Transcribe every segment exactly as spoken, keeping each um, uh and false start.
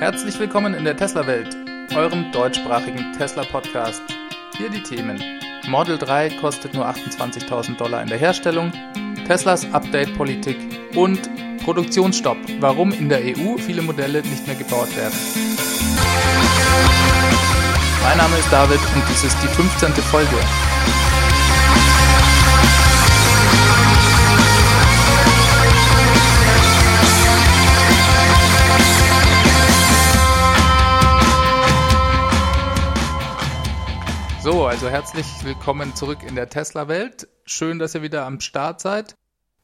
Herzlich willkommen in der Tesla-Welt, eurem deutschsprachigen Tesla-Podcast. Hier die Themen. Model drei kostet nur achtundzwanzigtausend Dollar in der Herstellung, Teslas Update-Politik und Produktionsstopp, warum in der E U viele Modelle nicht mehr gebaut werden. Mein Name ist David und dies ist die fünfzehnte Folge. So, also herzlich willkommen zurück in der Tesla-Welt. Schön, dass ihr wieder am Start seid.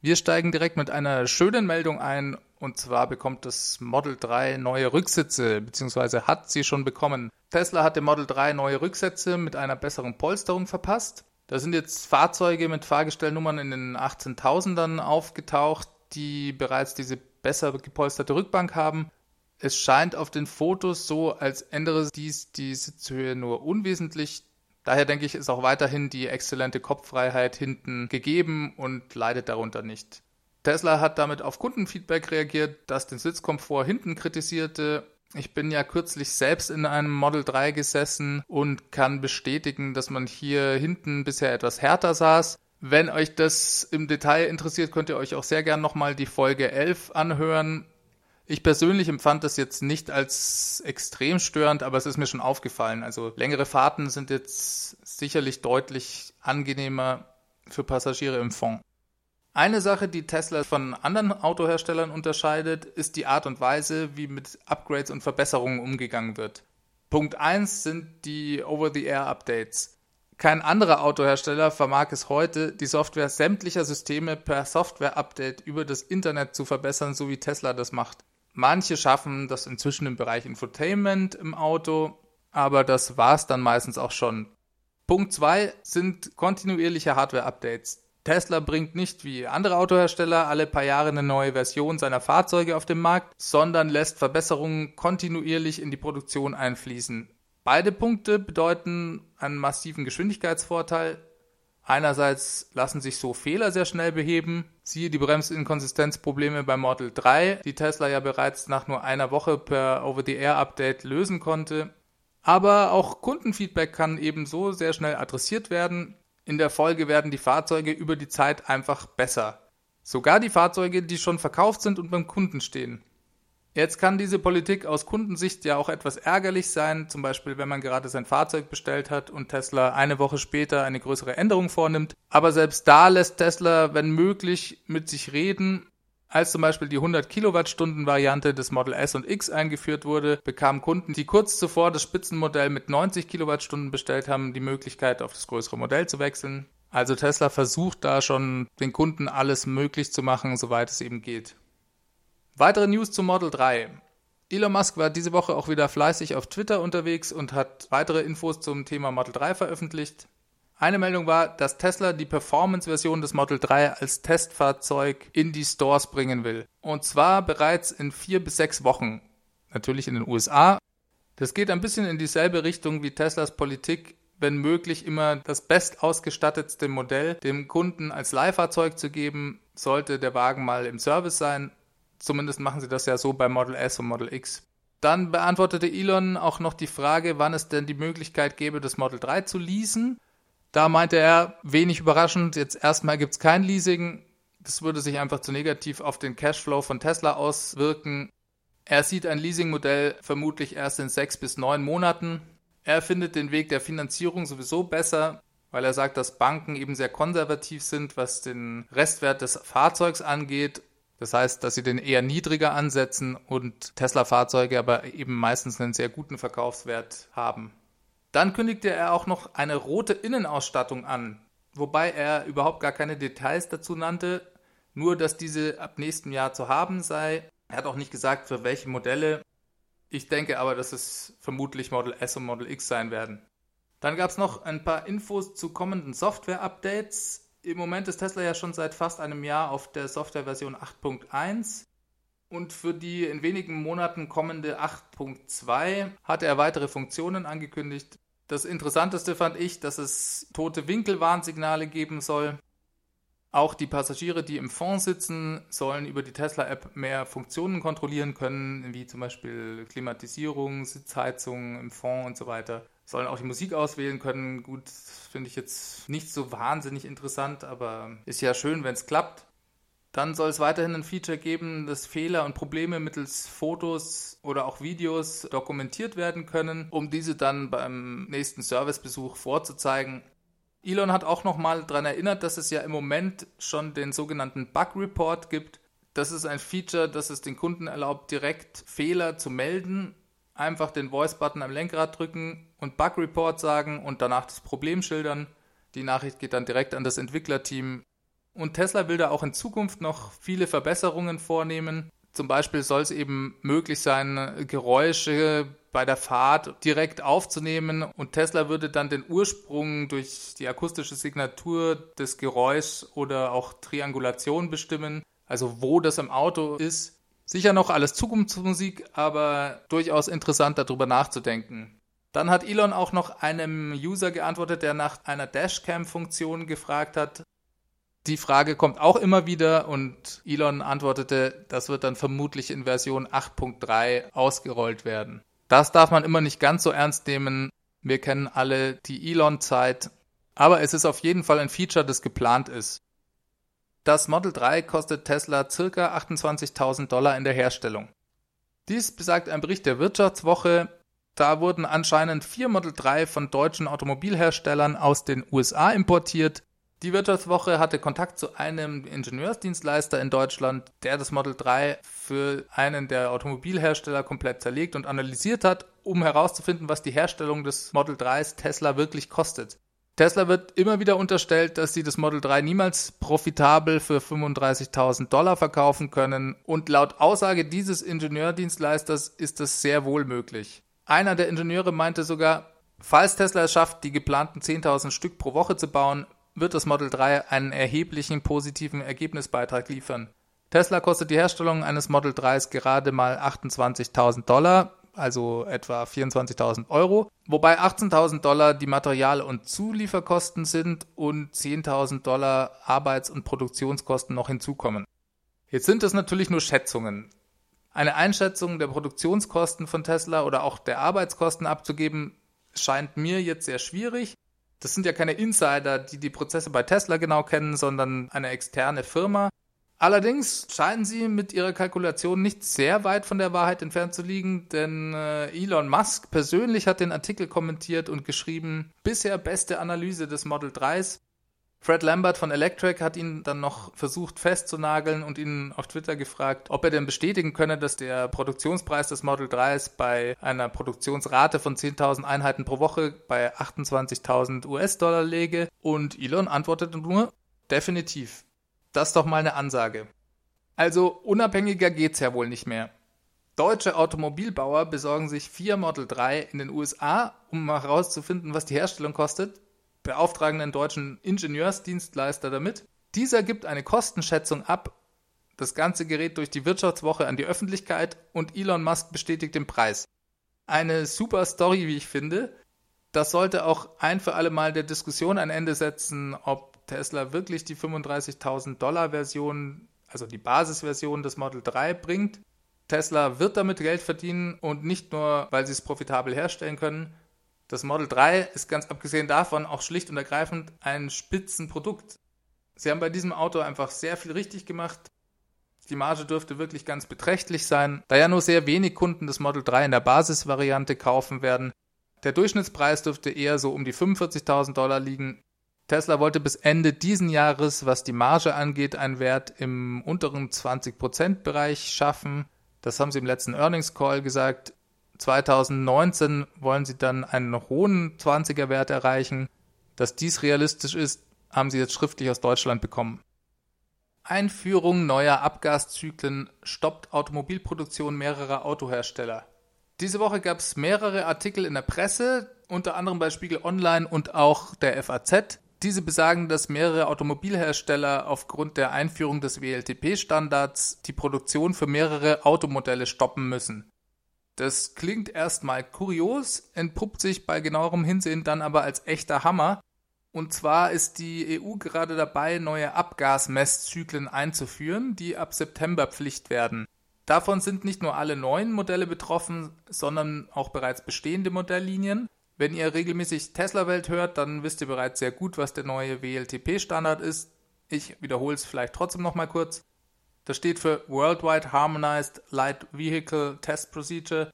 Wir steigen direkt mit einer schönen Meldung ein, und zwar bekommt das Model drei neue Rücksitze, beziehungsweise hat sie schon bekommen. Tesla hat dem Model drei neue Rücksätze mit einer besseren Polsterung verpasst. Da sind jetzt Fahrzeuge mit Fahrgestellnummern in den achtzehntausendern aufgetaucht, die bereits diese besser gepolsterte Rückbank haben. Es scheint auf den Fotos so, als ändere dies die Sitzhöhe nur unwesentlich. Daher denke ich, ist auch weiterhin die exzellente Kopffreiheit hinten gegeben und leidet darunter nicht. Tesla hat damit auf Kundenfeedback reagiert, das den Sitzkomfort hinten kritisierte. Ich bin ja kürzlich selbst in einem Model drei gesessen und kann bestätigen, dass man hier hinten bisher etwas härter saß. Wenn euch das im Detail interessiert, könnt ihr euch auch sehr gern nochmal die Folge elf anhören. Ich persönlich empfand das jetzt nicht als extrem störend, aber es ist mir schon aufgefallen. Also längere Fahrten sind jetzt sicherlich deutlich angenehmer für Passagiere im Fond. Eine Sache, die Tesla von anderen Autoherstellern unterscheidet, ist die Art und Weise, wie mit Upgrades und Verbesserungen umgegangen wird. Punkt eins sind die Over-the-Air-Updates. Kein anderer Autohersteller vermag es heute, die Software sämtlicher Systeme per Software-Update über das Internet zu verbessern, so wie Tesla das macht. Manche schaffen das inzwischen im Bereich Infotainment im Auto, aber das war's dann meistens auch schon. Punkt zwei sind kontinuierliche Hardware-Updates. Tesla bringt nicht wie andere Autohersteller alle paar Jahre eine neue Version seiner Fahrzeuge auf den Markt, sondern lässt Verbesserungen kontinuierlich in die Produktion einfließen. Beide Punkte bedeuten einen massiven Geschwindigkeitsvorteil. Einerseits lassen sich so Fehler sehr schnell beheben, siehe die Bremsinkonsistenzprobleme bei Model drei, die Tesla ja bereits nach nur einer Woche per Over-the-Air-Update lösen konnte. Aber auch Kundenfeedback kann ebenso sehr schnell adressiert werden. In der Folge werden die Fahrzeuge über die Zeit einfach besser. Sogar die Fahrzeuge, die schon verkauft sind und beim Kunden stehen. Jetzt kann diese Politik aus Kundensicht ja auch etwas ärgerlich sein, zum Beispiel wenn man gerade sein Fahrzeug bestellt hat und Tesla eine Woche später eine größere Änderung vornimmt. Aber selbst da lässt Tesla, wenn möglich, mit sich reden. Als zum Beispiel die hundert Kilowattstunden Variante des Model S und X eingeführt wurde, bekamen Kunden, die kurz zuvor das Spitzenmodell mit neunzig Kilowattstunden bestellt haben, die Möglichkeit, auf das größere Modell zu wechseln. Also Tesla versucht da schon, den Kunden alles möglich zu machen, soweit es eben geht. Weitere News zum Model drei. Elon Musk war diese Woche auch wieder fleißig auf Twitter unterwegs und hat weitere Infos zum Thema Model drei veröffentlicht. Eine Meldung war, dass Tesla die Performance-Version des Model drei als Testfahrzeug in die Stores bringen will. Und zwar bereits in vier bis sechs Wochen. Natürlich in den U S A. Das geht ein bisschen in dieselbe Richtung wie Teslas Politik, wenn möglich immer das bestausgestattetste Modell dem Kunden als Leihfahrzeug zu geben, sollte der Wagen mal im Service sein. Zumindest machen sie das ja so bei Model S und Model X. Dann beantwortete Elon auch noch die Frage, wann es denn die Möglichkeit gäbe, das Model drei zu leasen. Da meinte er, wenig überraschend, jetzt erstmal gibt es kein Leasing. Das würde sich einfach zu negativ auf den Cashflow von Tesla auswirken. Er sieht ein Leasingmodell vermutlich erst in sechs bis neun Monaten. Er findet den Weg der Finanzierung sowieso besser, weil er sagt, dass Banken eben sehr konservativ sind, was den Restwert des Fahrzeugs angeht. Das heißt, dass sie den eher niedriger ansetzen und Tesla-Fahrzeuge aber eben meistens einen sehr guten Verkaufswert haben. Dann kündigte er auch noch eine rote Innenausstattung an, wobei er überhaupt gar keine Details dazu nannte, nur dass diese ab nächstem Jahr zu haben sei. Er hat auch nicht gesagt, für welche Modelle. Ich denke aber, dass es vermutlich Model S und Model X sein werden. Dann gab es noch ein paar Infos zu kommenden Software-Updates. Im Moment ist Tesla ja schon seit fast einem Jahr auf der Softwareversion acht Punkt eins und für die in wenigen Monaten kommende acht Punkt zwei hat er weitere Funktionen angekündigt. Das Interessanteste fand ich, dass es tote Winkelwarnsignale geben soll. Auch die Passagiere, die im Fond sitzen, sollen über die Tesla-App mehr Funktionen kontrollieren können, wie zum Beispiel Klimatisierung, Sitzheizung im Fond und so weiter. Sollen auch die Musik auswählen können. Gut, finde ich jetzt nicht so wahnsinnig interessant, aber ist ja schön, wenn es klappt. Dann soll es weiterhin ein Feature geben, dass Fehler und Probleme mittels Fotos oder auch Videos dokumentiert werden können, um diese dann beim nächsten Servicebesuch vorzuzeigen. Elon hat auch nochmal daran erinnert, dass es ja im Moment schon den sogenannten Bug Report gibt. Das ist ein Feature, das es den Kunden erlaubt, direkt Fehler zu melden. Einfach den Voice-Button am Lenkrad drücken und Bug Report sagen und danach das Problem schildern. Die Nachricht geht dann direkt an das Entwicklerteam. Und Tesla will da auch in Zukunft noch viele Verbesserungen vornehmen. Zum Beispiel soll es eben möglich sein, Geräusche bei der Fahrt direkt aufzunehmen, und Tesla würde dann den Ursprung durch die akustische Signatur des Geräuschs oder auch Triangulation bestimmen, also wo das im Auto ist. Sicher noch alles Zukunftsmusik, aber durchaus interessant, darüber nachzudenken. Dann hat Elon auch noch einem User geantwortet, der nach einer Dashcam-Funktion gefragt hat. Die Frage kommt auch immer wieder, und Elon antwortete, das wird dann vermutlich in Version acht Punkt drei ausgerollt werden. Das darf man immer nicht ganz so ernst nehmen. Wir kennen alle die Elon-Zeit. Aber es ist auf jeden Fall ein Feature, das geplant ist. Das Model drei kostet Tesla ca. achtundzwanzigtausend Dollar in der Herstellung. Dies besagt ein Bericht der Wirtschaftswoche. Da wurden anscheinend vier Model drei von deutschen Automobilherstellern aus den U S A importiert. Die Wirtschaftswoche hatte Kontakt zu einem Ingenieursdienstleister in Deutschland, der das Model drei für einen der Automobilhersteller komplett zerlegt und analysiert hat, um herauszufinden, was die Herstellung des Model drei Tesla wirklich kostet. Tesla wird immer wieder unterstellt, dass sie das Model drei niemals profitabel für fünfunddreißigtausend Dollar verkaufen können, und laut Aussage dieses Ingenieurdienstleisters ist das sehr wohl möglich. Einer der Ingenieure meinte sogar, falls Tesla es schafft, die geplanten zehntausend Stück pro Woche zu bauen, wird das Model drei einen erheblichen positiven Ergebnisbeitrag liefern. Tesla kostet die Herstellung eines Model drei gerade mal achtundzwanzigtausend Dollar, also etwa vierundzwanzigtausend Euro, wobei achtzehntausend Dollar die Material- und Zulieferkosten sind und zehntausend Dollar Arbeits- und Produktionskosten noch hinzukommen. Jetzt sind das natürlich nur Schätzungen. Eine Einschätzung der Produktionskosten von Tesla oder auch der Arbeitskosten abzugeben, scheint mir jetzt sehr schwierig. Das sind ja keine Insider, die die Prozesse bei Tesla genau kennen, sondern eine externe Firma. Allerdings scheinen sie mit ihrer Kalkulation nicht sehr weit von der Wahrheit entfernt zu liegen, denn Elon Musk persönlich hat den Artikel kommentiert und geschrieben, bisher beste Analyse des Model drei. Fred Lambert von Electrek hat ihn dann noch versucht festzunageln und ihn auf Twitter gefragt, ob er denn bestätigen könne, dass der Produktionspreis des Model drei bei einer Produktionsrate von zehntausend Einheiten pro Woche bei achtundzwanzigtausend US-Dollar läge, und Elon antwortete nur, definitiv. Das ist doch mal eine Ansage. Also unabhängiger geht's ja wohl nicht mehr. Deutsche Automobilbauer besorgen sich vier Model drei in den U S A, um herauszufinden, was die Herstellung kostet, beauftragen den deutschen Ingenieursdienstleister damit. Dieser gibt eine Kostenschätzung ab. Das Ganze gerät durch die Wirtschaftswoche an die Öffentlichkeit und Elon Musk bestätigt den Preis. Eine super Story, wie ich finde. Das sollte auch ein für alle Mal der Diskussion ein Ende setzen, ob Tesla wirklich die fünfunddreißigtausend Dollar Version, also die Basisversion des Model drei bringt. Tesla wird damit Geld verdienen und nicht nur, weil sie es profitabel herstellen können. Das Model drei ist ganz abgesehen davon auch schlicht und ergreifend ein Spitzenprodukt. Sie haben bei diesem Auto einfach sehr viel richtig gemacht. Die Marge dürfte wirklich ganz beträchtlich sein, da ja nur sehr wenig Kunden das Model drei in der Basisvariante kaufen werden. Der Durchschnittspreis dürfte eher so um die fünfundvierzigtausend Dollar liegen. Tesla wollte bis Ende diesen Jahres, was die Marge angeht, einen Wert im unteren zwanzig Prozent Bereich schaffen. Das haben sie im letzten Earnings Call gesagt. zweitausendneunzehn wollen sie dann einen hohen zwanziger Wert erreichen. Dass dies realistisch ist, haben sie jetzt schriftlich aus Deutschland bekommen. Einführung neuer Abgaszyklen stoppt Automobilproduktion mehrerer Autohersteller. Diese Woche gab es mehrere Artikel in der Presse, unter anderem bei Spiegel Online und auch der F A Z. Diese besagen, dass mehrere Automobilhersteller aufgrund der Einführung des W L T P-Standards die Produktion für mehrere Automodelle stoppen müssen. Das klingt erstmal kurios, entpuppt sich bei genauerem Hinsehen dann aber als echter Hammer. Und zwar ist die E U gerade dabei, neue Abgasmesszyklen einzuführen, die ab September Pflicht werden. Davon sind nicht nur alle neuen Modelle betroffen, sondern auch bereits bestehende Modelllinien. Wenn ihr regelmäßig Tesla-Welt hört, dann wisst ihr bereits sehr gut, was der neue W L T P-Standard ist. Ich wiederhole es vielleicht trotzdem nochmal kurz. Das steht für Worldwide Harmonized Light Vehicle Test Procedure.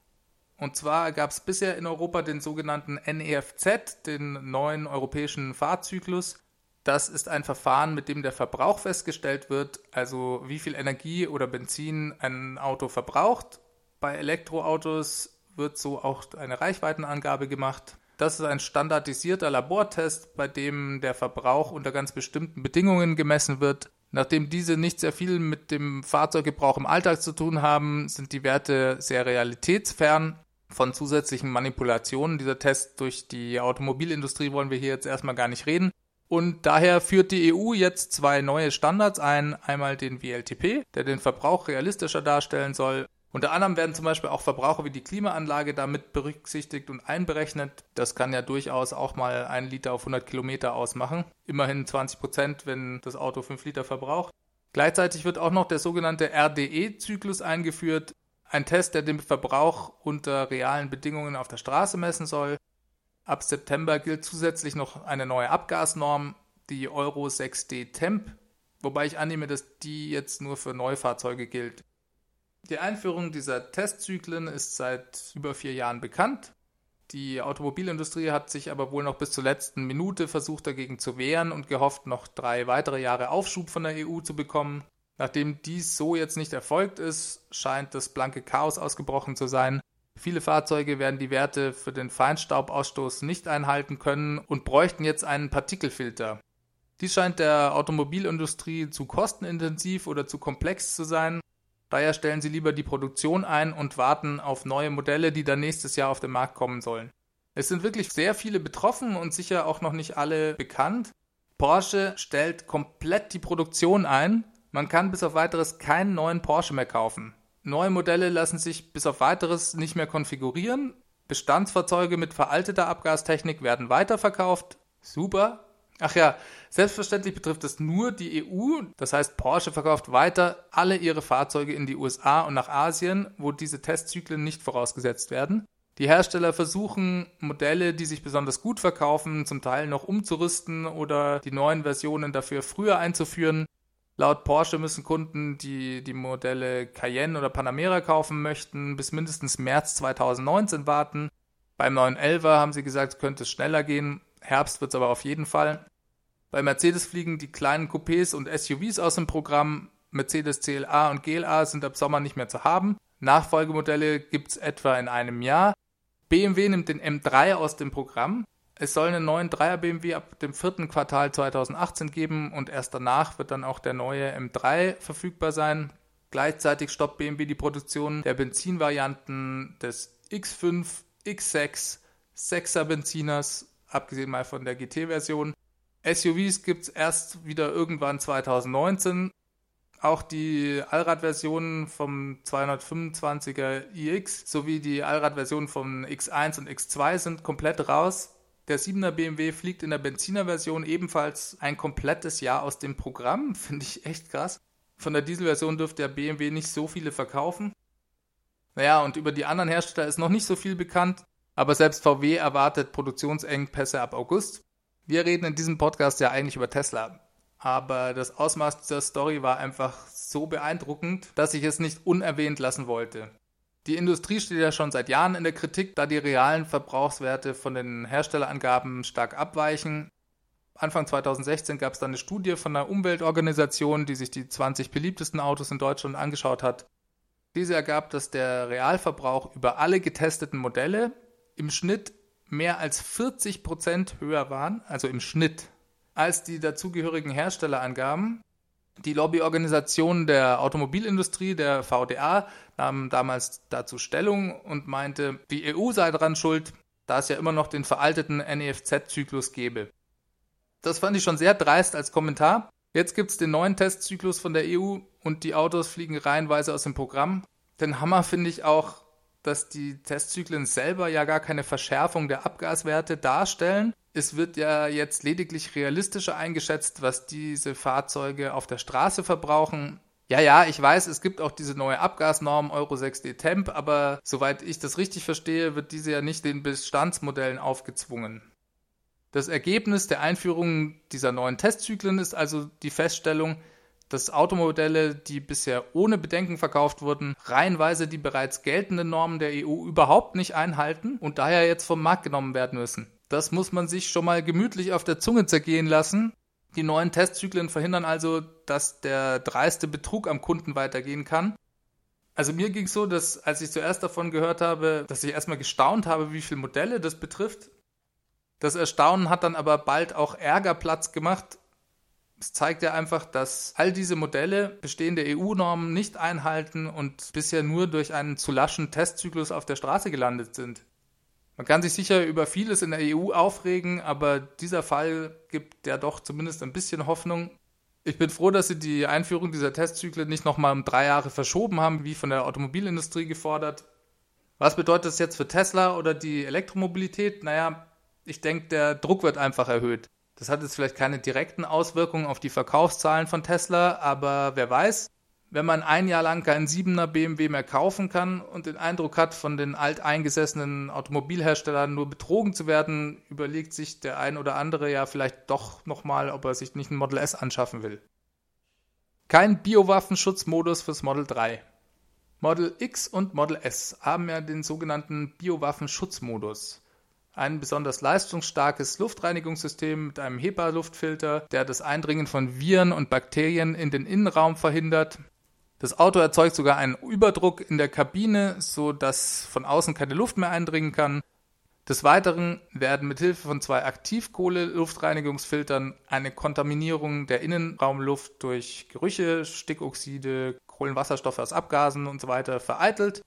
Und zwar gab es bisher in Europa den sogenannten N E F Z, den neuen europäischen Fahrzyklus. Das ist ein Verfahren, mit dem der Verbrauch festgestellt wird, also wie viel Energie oder Benzin ein Auto verbraucht. Bei Elektroautos wird so auch eine Reichweitenangabe gemacht. Das ist ein standardisierter Labortest, bei dem der Verbrauch unter ganz bestimmten Bedingungen gemessen wird. Nachdem diese nicht sehr viel mit dem Fahrzeuggebrauch im Alltag zu tun haben, sind die Werte sehr realitätsfern. Von zusätzlichen Manipulationen dieser Tests durch die Automobilindustrie wollen wir hier jetzt erstmal gar nicht reden. Und daher führt die E U jetzt zwei neue Standards ein. Einmal den W L T P, der den Verbrauch realistischer darstellen soll. Unter anderem werden zum Beispiel auch Verbraucher wie die Klimaanlage damit berücksichtigt und einberechnet. Das kann ja durchaus auch mal einen Liter auf hundert Kilometer ausmachen. Immerhin zwanzig Prozent, wenn das Auto fünf Liter verbraucht. Gleichzeitig wird auch noch der sogenannte R D E-Zyklus eingeführt. Ein Test, der den Verbrauch unter realen Bedingungen auf der Straße messen soll. Ab September gilt zusätzlich noch eine neue Abgasnorm, die Euro sechs D Temp. Wobei ich annehme, dass die jetzt nur für Neufahrzeuge gilt. Die Einführung dieser Testzyklen ist seit über vier Jahren bekannt. Die Automobilindustrie hat sich aber wohl noch bis zur letzten Minute versucht, dagegen zu wehren und gehofft, noch drei weitere Jahre Aufschub von der E U zu bekommen. Nachdem dies so jetzt nicht erfolgt ist, scheint das blanke Chaos ausgebrochen zu sein. Viele Fahrzeuge werden die Werte für den Feinstaubausstoß nicht einhalten können und bräuchten jetzt einen Partikelfilter. Dies scheint der Automobilindustrie zu kostenintensiv oder zu komplex zu sein. Daher stellen sie lieber die Produktion ein und warten auf neue Modelle, die dann nächstes Jahr auf den Markt kommen sollen. Es sind wirklich sehr viele betroffen und sicher auch noch nicht alle bekannt. Porsche stellt komplett die Produktion ein. Man kann bis auf weiteres keinen neuen Porsche mehr kaufen. Neue Modelle lassen sich bis auf weiteres nicht mehr konfigurieren. Bestandsfahrzeuge mit veralteter Abgastechnik werden weiterverkauft. Super. Ach ja, selbstverständlich betrifft es nur die E U, das heißt Porsche verkauft weiter alle ihre Fahrzeuge in die U S A und nach Asien, wo diese Testzyklen nicht vorausgesetzt werden. Die Hersteller versuchen, Modelle, die sich besonders gut verkaufen, zum Teil noch umzurüsten oder die neuen Versionen dafür früher einzuführen. Laut Porsche müssen Kunden, die die Modelle Cayenne oder Panamera kaufen möchten, bis mindestens März zweitausendneunzehn warten. Beim neuen Elfer haben sie gesagt, könnte es schneller gehen. Herbst wird es aber auf jeden Fall. Bei Mercedes fliegen die kleinen Coupés und S U Vs aus dem Programm. Mercedes C L A und G L A sind ab Sommer nicht mehr zu haben. Nachfolgemodelle gibt es etwa in einem Jahr. B M W nimmt den M drei aus dem Programm. Es soll einen neuen Dreier B M W ab dem vierten Quartal zweitausendachtzehn geben und erst danach wird dann auch der neue M drei verfügbar sein. Gleichzeitig stoppt B M W die Produktion der Benzinvarianten des X fünf, X sechs, sechser Benziners, abgesehen mal von der G T-Version. S U Vs gibt es erst wieder irgendwann zweitausendneunzehn. Auch die Allradversionen vom zweihundertfünfundzwanziger iX sowie die Allradversionen vom X eins und X zwei sind komplett raus. Der siebener B M W fliegt in der Benzinerversion ebenfalls ein komplettes Jahr aus dem Programm. Finde ich echt krass. Von der Dieselversion dürfte der B M W nicht so viele verkaufen. Naja, und über die anderen Hersteller ist noch nicht so viel bekannt. Aber selbst V W erwartet Produktionsengpässe ab August. Wir reden in diesem Podcast ja eigentlich über Tesla. Aber das Ausmaß dieser Story war einfach so beeindruckend, dass ich es nicht unerwähnt lassen wollte. Die Industrie steht ja schon seit Jahren in der Kritik, da die realen Verbrauchswerte von den Herstellerangaben stark abweichen. Anfang zweitausendsechzehn gab es dann eine Studie von einer Umweltorganisation, die sich die zwanzig beliebtesten Autos in Deutschland angeschaut hat. Diese ergab, dass der Realverbrauch über alle getesteten Modelle im Schnitt mehr als vierzig Prozent höher waren, also im Schnitt, als die dazugehörigen Herstellerangaben. Die Lobbyorganisation der Automobilindustrie, der V D A, nahm damals dazu Stellung und meinte, die E U sei daran schuld, da es ja immer noch den veralteten N E F Z-Zyklus gäbe. Das fand ich schon sehr dreist als Kommentar. Jetzt gibt es den neuen Testzyklus von der E U und die Autos fliegen reihenweise aus dem Programm. Den Hammer finde ich auch, dass die Testzyklen selber ja gar keine Verschärfung der Abgaswerte darstellen, es wird ja jetzt lediglich realistischer eingeschätzt, was diese Fahrzeuge auf der Straße verbrauchen. Ja, ja, ich weiß, es gibt auch diese neue Abgasnorm Euro sechs D Temp, aber soweit ich das richtig verstehe, wird diese ja nicht den Bestandsmodellen aufgezwungen. Das Ergebnis der Einführung dieser neuen Testzyklen ist also die Feststellung, dass Automodelle, die bisher ohne Bedenken verkauft wurden, reihenweise die bereits geltenden Normen der E U überhaupt nicht einhalten und daher jetzt vom Markt genommen werden müssen. Das muss man sich schon mal gemütlich auf der Zunge zergehen lassen. Die neuen Testzyklen verhindern also, dass der dreiste Betrug am Kunden weitergehen kann. Also mir ging es so, dass als ich zuerst davon gehört habe, dass ich erstmal gestaunt habe, wie viele Modelle das betrifft. Das Erstaunen hat dann aber bald auch Ärger Platz gemacht. Es zeigt ja einfach, dass all diese Modelle bestehende E U-Normen nicht einhalten und bisher nur durch einen zu laschen Testzyklus auf der Straße gelandet sind. Man kann sich sicher über vieles in der E U aufregen, aber dieser Fall gibt ja doch zumindest ein bisschen Hoffnung. Ich bin froh, dass sie die Einführung dieser Testzyklen nicht nochmal um drei Jahre verschoben haben, wie von der Automobilindustrie gefordert. Was bedeutet das jetzt für Tesla oder die Elektromobilität? Naja, ich denke, der Druck wird einfach erhöht. Das hat jetzt vielleicht keine direkten Auswirkungen auf die Verkaufszahlen von Tesla, aber wer weiß. Wenn man ein Jahr lang keinen siebener B M W mehr kaufen kann und den Eindruck hat, von den alteingesessenen Automobilherstellern nur betrogen zu werden, überlegt sich der ein oder andere ja vielleicht doch nochmal, ob er sich nicht ein Model S anschaffen will. Kein Biowaffenschutzmodus fürs Model drei. Model X und Model S haben ja den sogenannten Biowaffenschutzmodus. Ein besonders leistungsstarkes Luftreinigungssystem mit einem HEPA-Luftfilter, der das Eindringen von Viren und Bakterien in den Innenraum verhindert. Das Auto erzeugt sogar einen Überdruck in der Kabine, sodass von außen keine Luft mehr eindringen kann. Des Weiteren werden mithilfe von zwei Aktivkohle-Luftreinigungsfiltern eine Kontaminierung der Innenraumluft durch Gerüche, Stickoxide, Kohlenwasserstoffe aus Abgasen und so weiter vereitelt.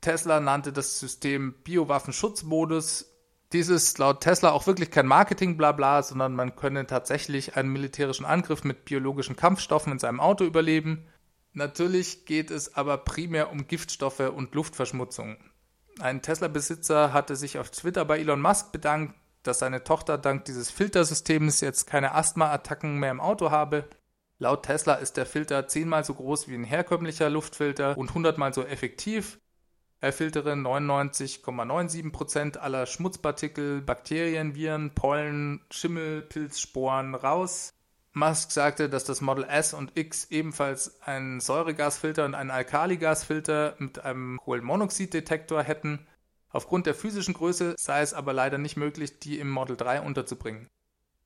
Tesla nannte das System Biowaffenschutzmodus. Dies ist laut Tesla auch wirklich kein Marketing-Blabla, sondern man könne tatsächlich einen militärischen Angriff mit biologischen Kampfstoffen in seinem Auto überleben. Natürlich geht es aber primär um Giftstoffe und Luftverschmutzung. Ein Tesla-Besitzer hatte sich auf Twitter bei Elon Musk bedankt, dass seine Tochter dank dieses Filtersystems jetzt keine Asthma-Attacken mehr im Auto habe. Laut Tesla ist der Filter zehnmal so groß wie ein herkömmlicher Luftfilter und hundertmal so effektiv. Er filtere neunundneunzig Komma neun sieben Prozent aller Schmutzpartikel, Bakterien, Viren, Pollen, Schimmel, Pilzsporen raus. Musk sagte, dass das Model S und X ebenfalls einen Säuregasfilter und einen Alkaligasfilter mit einem Kohlenmonoxiddetektor hätten. Aufgrund der physischen Größe sei es aber leider nicht möglich, die im Model drei unterzubringen.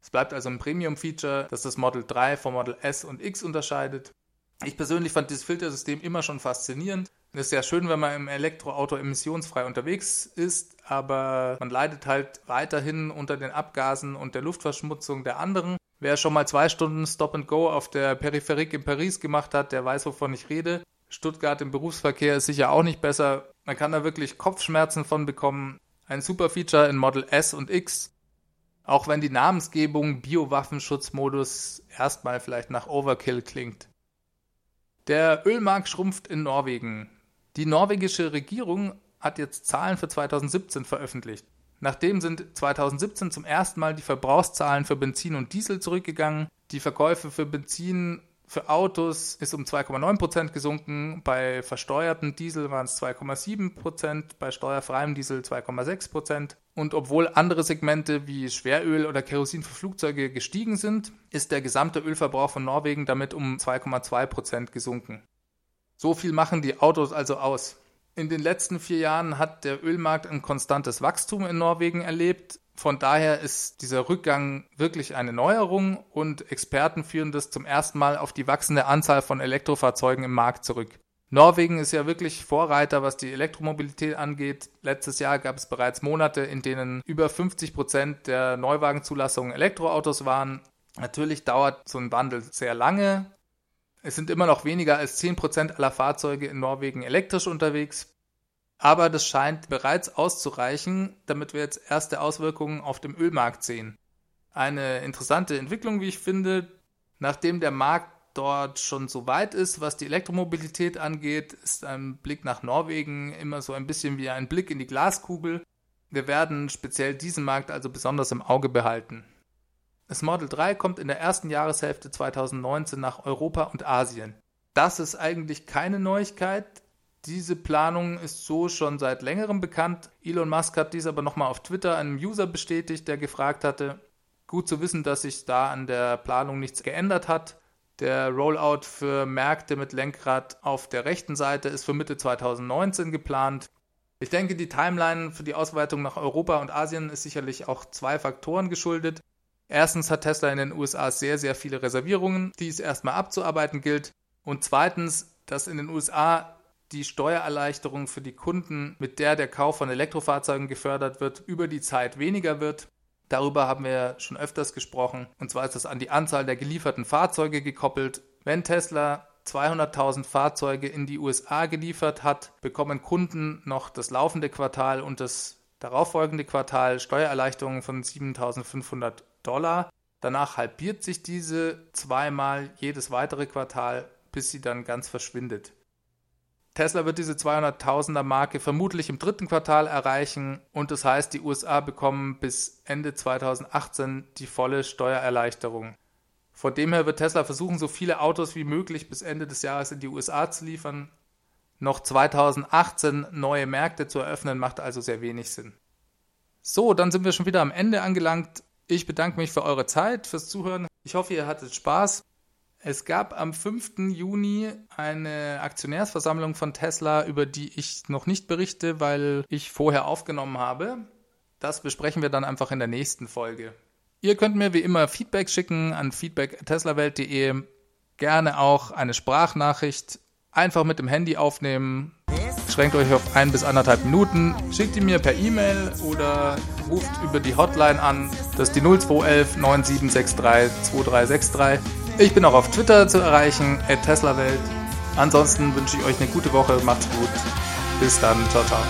Es bleibt also ein Premium-Feature, das das Model drei vom Model S und X unterscheidet. Ich persönlich fand dieses Filtersystem immer schon faszinierend. Es ist ja schön, wenn man im Elektroauto emissionsfrei unterwegs ist, aber man leidet halt weiterhin unter den Abgasen und der Luftverschmutzung der anderen. Wer schon mal zwei Stunden Stop and Go auf der Peripherie in Paris gemacht hat, der weiß, wovon ich rede. Stuttgart im Berufsverkehr ist sicher auch nicht besser. Man kann da wirklich Kopfschmerzen von bekommen. Ein super Feature in Model S und X. Auch wenn die Namensgebung Biowaffenschutzmodus erstmal vielleicht nach Overkill klingt. Der Ölmarkt schrumpft in Norwegen. Die norwegische Regierung hat jetzt Zahlen für zweitausendsiebzehn veröffentlicht. Nachdem sind zweitausendsiebzehn zum ersten Mal die Verbrauchszahlen für Benzin und Diesel zurückgegangen. Die Verkäufe für Benzin für Autos ist um zwei Komma neun Prozent gesunken. Bei versteuertem Diesel waren es zwei Komma sieben Prozent, bei steuerfreiem Diesel zwei Komma sechs Prozent. Und obwohl andere Segmente wie Schweröl oder Kerosin für Flugzeuge gestiegen sind, ist der gesamte Ölverbrauch von Norwegen damit um zwei Komma zwei Prozent gesunken. So viel machen die Autos also aus. In den letzten vier Jahren hat der Ölmarkt ein konstantes Wachstum in Norwegen erlebt. Von daher ist dieser Rückgang wirklich eine Neuerung und Experten führen das zum ersten Mal auf die wachsende Anzahl von Elektrofahrzeugen im Markt zurück. Norwegen ist ja wirklich Vorreiter, was die Elektromobilität angeht. Letztes Jahr gab es bereits Monate, in denen über fünfzig Prozent der Neuwagenzulassungen Elektroautos waren. Natürlich dauert so ein Wandel sehr lange. Es sind immer noch weniger als zehn Prozent aller Fahrzeuge in Norwegen elektrisch unterwegs. Aber das scheint bereits auszureichen, damit wir jetzt erste Auswirkungen auf dem Ölmarkt sehen. Eine interessante Entwicklung, wie ich finde. Nachdem der Markt dort schon so weit ist, was die Elektromobilität angeht, ist ein Blick nach Norwegen immer so ein bisschen wie ein Blick in die Glaskugel. Wir werden speziell diesen Markt also besonders im Auge behalten. Das Model drei kommt in der ersten Jahreshälfte zweitausendneunzehn nach Europa und Asien. Das ist eigentlich keine Neuigkeit. Diese Planung ist so schon seit längerem bekannt. Elon Musk hat dies aber nochmal auf Twitter einem User bestätigt, der gefragt hatte. Gut zu wissen, dass sich da an der Planung nichts geändert hat. Der Rollout für Märkte mit Lenkrad auf der rechten Seite ist für Mitte zweitausendneunzehn geplant. Ich denke, die Timeline für die Ausweitung nach Europa und Asien ist sicherlich auch zwei Faktoren geschuldet. Erstens hat Tesla in den U S A sehr, sehr viele Reservierungen, die es erstmal abzuarbeiten gilt. Und zweitens, dass in den U S A die Steuererleichterung für die Kunden, mit der der Kauf von Elektrofahrzeugen gefördert wird, über die Zeit weniger wird. Darüber haben wir schon öfters gesprochen. Und zwar ist das an die Anzahl der gelieferten Fahrzeuge gekoppelt. Wenn Tesla zweihunderttausend Fahrzeuge in die U S A geliefert hat, bekommen Kunden noch das laufende Quartal und das darauffolgende Quartal Steuererleichterungen von siebentausendfünfhundert Dollar. Danach halbiert sich diese zweimal jedes weitere Quartal, bis sie dann ganz verschwindet. Tesla wird diese zweihunderttausender Marke vermutlich im dritten Quartal erreichen und das heißt, die U S A bekommen bis Ende zweitausendachtzehn die volle Steuererleichterung. Von dem her wird Tesla versuchen, so viele Autos wie möglich bis Ende des Jahres in die U S A zu liefern. Noch zweitausendachtzehn neue Märkte zu eröffnen, macht also sehr wenig Sinn. So, dann sind wir schon wieder am Ende angelangt. Ich bedanke mich für eure Zeit, fürs Zuhören. Ich hoffe, ihr hattet Spaß. Es gab am fünften Juni eine Aktionärsversammlung von Tesla, über die ich noch nicht berichte, weil ich vorher aufgenommen habe. Das besprechen wir dann einfach in der nächsten Folge. Ihr könnt mir wie immer Feedback schicken an feedback at teslawelt punkt de. Gerne auch eine Sprachnachricht. Einfach mit dem Handy aufnehmen. Schränkt euch auf ein bis anderthalb Minuten, schickt die mir per E-Mail oder ruft über die Hotline an, das ist die null zwei eins eins neun sieben sechs drei zwei drei sechs drei. Ich bin auch auf Twitter zu erreichen, at teslawelt. Ansonsten wünsche ich euch eine gute Woche, macht's gut, bis dann, ciao, ciao.